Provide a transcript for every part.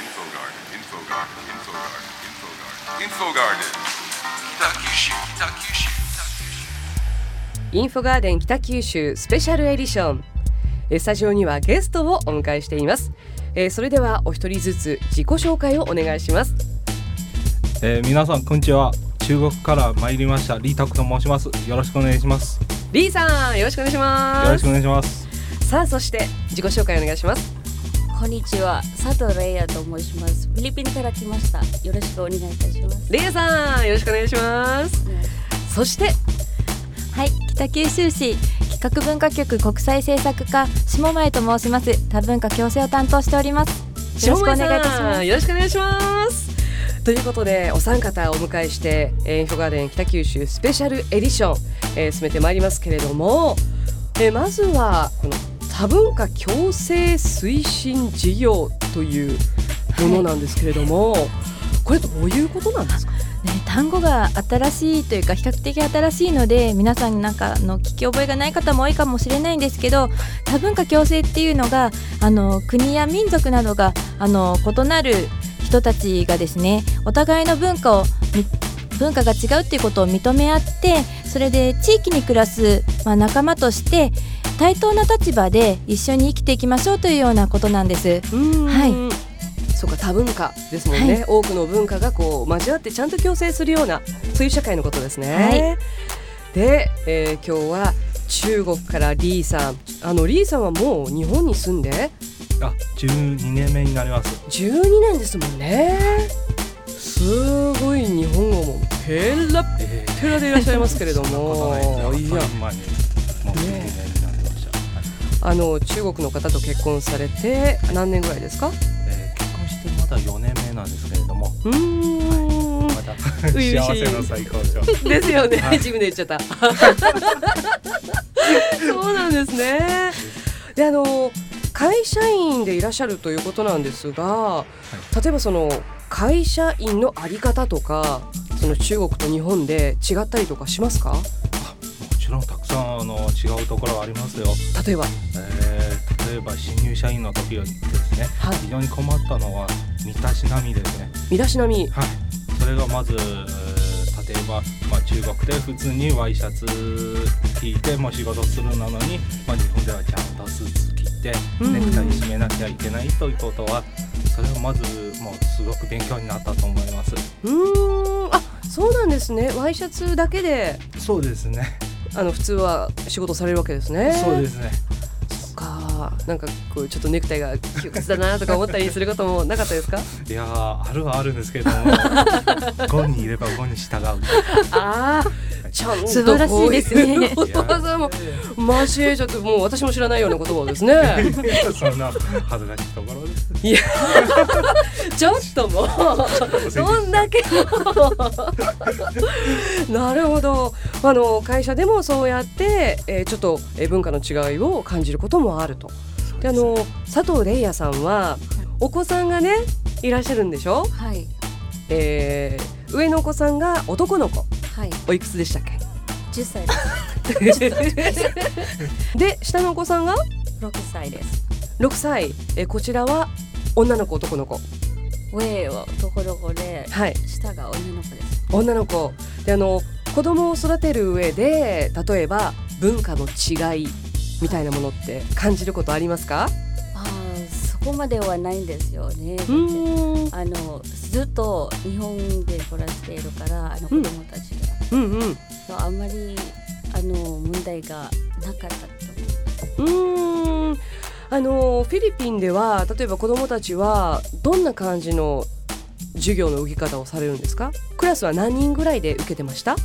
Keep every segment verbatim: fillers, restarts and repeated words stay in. Info Garden, Info Garden, Info Garden, Info Garden, Info Garden. 北九州、北九州、北九州。インフォガーデン北九州スペシャルエディション。スタジオにはゲストをお迎えしています。えー、それではお一人ずつ自己紹介をお願いします。えー、皆さんこんにちは。中国から参りましたリータクと申します。よろしくお願いします。リーさんよろしくお願いします。よろしくお願いします。さあそして自己紹介お願いします。こんにちは、佐藤レイヤと申します。フィリピンから来ました。よろしくお願いいたします。レイヤさんよろしくお願いします、うん、そしてはい、北九州市企画文化局国際政策課下前と申します。多文化共生を担当しております。よろしくお願いいたします。よろしくお願いします。ということでお三方をお迎えしてインフォガーデン北九州スペシャルエディション、えー、進めてまいりますけれども、えー、まずはこの多文化共生推進事業というものなんですけれども、はい、これどういうことなんですか、ね、単語が新しいというか比較的新しいので皆さんになんかの聞き覚えがない方も多いかもしれないんですけど、多文化共生っていうのがあの国や民族などがあの異なる人たちがですね、お互いの文化を文化が違うっていうことを認め合って、それで地域に暮らす、まあ、仲間として対等な立場で一緒に生きていきましょうというようなことなんです。うーん、はい、そうか、多文化ですもんね、はい、多くの文化がこう交わってちゃんと共生するようなそういう社会のことですね、はい、で、えー、今日は中国からリーさん、あのリーさんはもう日本に住んであじゅうにねんめになります。じゅうにねんですもんね。すごい日本語もペラペラでいらっしゃいますけれども、えー、いやあの中国の方と結婚されて何年ぐらいですか？えー、結婚してまだよねんめなんですけれども、うーん、はい、また幸せの最高潮ですよね、はい、自分で言っちゃったそうなんですね。で、あの会社員でいらっしゃるということなんですが、はい、例えばその会社員のあり方とかその中国と日本で違ったりとかしますか？たくさんあの違うところはありますよ。例えば、えー、例えば新入社員の時よりですね、はい、非常に困ったのは身だしなみですね。身だしなみ、はい、それがまず、えー、例えば、まあ、中国で普通にワイシャツ着ても仕事するなのに、まあ、日本ではちゃんとスーツ着てネクタイ締めなきゃいけないということは、それはまずもうすごく勉強になったと思います。うーん、あ、そうなんですね。ワイシャツだけで、そうですね、あの普通は仕事されるわけですね。そうですね。そっか、なんかこうちょっとネクタイが窮屈だなとか思ったりすることもなかったですか？いやー、あるはあるんですけどもゴンにいればゴンに従う。あー、ちゃんと素晴らしいですね。ことわざもマジでちょっともう私も知らないような言葉ですねそんな恥ずかしいところです。いやちょっともうどんだけなるほど、あの会社でもそうやって、えー、ちょっと、えー、文化の違いを感じることもあると。で、あの佐藤玲也さんはお子さんがねいらっしゃるんでしょ、はい、えー、上のお子さんが男の子、はい、おいくつでしたっけ？じゅっさいですで、下のお子さんがろくさいです。ろくさい、えー、こちらは女の子男の子？上は男の子で、はい、下が女の子です。女の子で、あの子供を育てる上で例えば文化の違いみたいなものって感じることありますか？あ、そこまではないんですよね。だって、あのずっと日本で暮らしているから、あの子供たちが、うんうんうん、あんまりあの問題がなかったと思う。うーん、あのフィリピンでは例えば子どもたちはどんな感じの授業の受け方をされるんですか？クラスは何人ぐらいで受けてました？う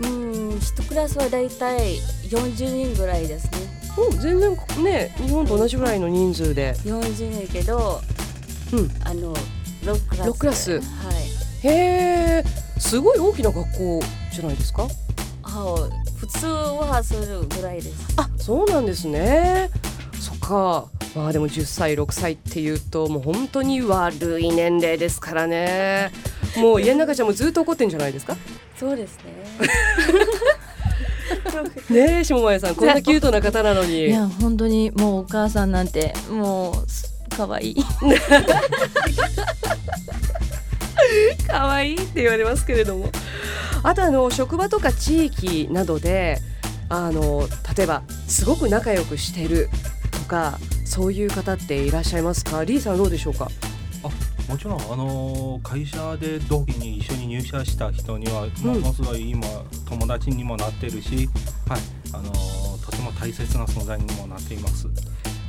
ーん、一クラスはだいたいよんじゅうにんぐらいですね。お、全然ね、日本と同じぐらいの人数でよんじゅうにんやけど、うん、あのろくクラス、はい。へー、すごい大きな学校じゃないですか？あ、普通はそれぐらいです。あ、そうなんですね。そっか、まあでもじゅっさいろくさいっていうともう本当に悪い年齢ですからね。もう家の中じゃもうずっと怒ってんじゃないですか？そうですねねえ、下前さんこんなキュートな方なのに。いや本当にもうお母さんなんてもう可愛いかわいいって言われますけれども、あとあの職場とか地域などであの例えばすごく仲良くしてるとかそういう方っていらっしゃいますか？リーさんどうでしょうか？あ、もちろんあの会社で同期に一緒に入社した人には、うん、ものすごい今友達にもなってるし、はい、あのとても大切な存在にもなっています。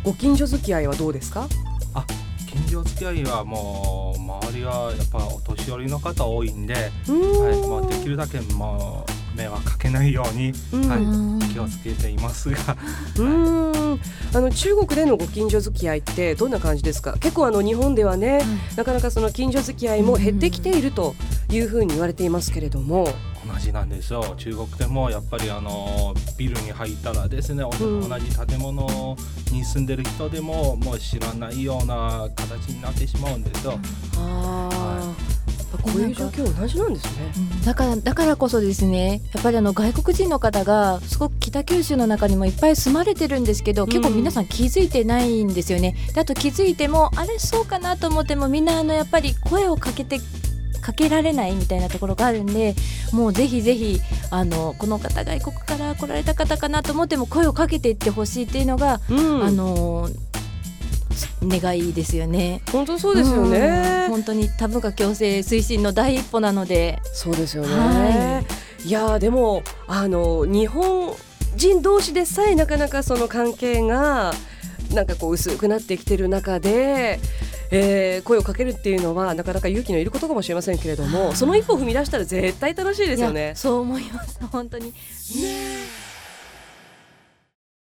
ご近所付き合いはどうですか？あ、近所付き合いはもう周りはやっぱお年寄りの方多いんで、はい、まあ、できるだけまあ迷惑かけないように、はい、気をつけていますがうーんあの中国でのご近所付き合いってどんな感じですか？結構あの日本ではね、うん、なかなかその近所付き合いも減ってきているというふうに言われていますけれども、同じなんですよ。中国でもやっぱりあのビルに入ったらですね、うん、同じ建物に住んでる人でももう知らないような形になってしまうんですよ。あー、はい、こういう状況同じなんですね。だから、だからこそですね、やっぱりあの外国人の方がすごく北九州の中にもいっぱい住まれてるんですけど、結構皆さん気づいてないんですよね。で、あと気づいてもあれそうかなと思ってもみんなあのやっぱり声をかけてかけられないみたいなところがあるんで、もうぜひぜひあのこの方外国から来られた方かなと思っても声をかけていってほしいっていうのが、うん、あの願いですよね。本当そうですよね、うん、本当に多文化共生推進の第一歩なので。そうですよね、はい、いやでもあの日本人同士でさえなかなかその関係がなんかこう薄くなってきてる中で、えー、声をかけるっていうのはなかなか勇気のいることかもしれませんけれども、その一歩踏み出したら絶対楽しいですよね。そう思います本当にね。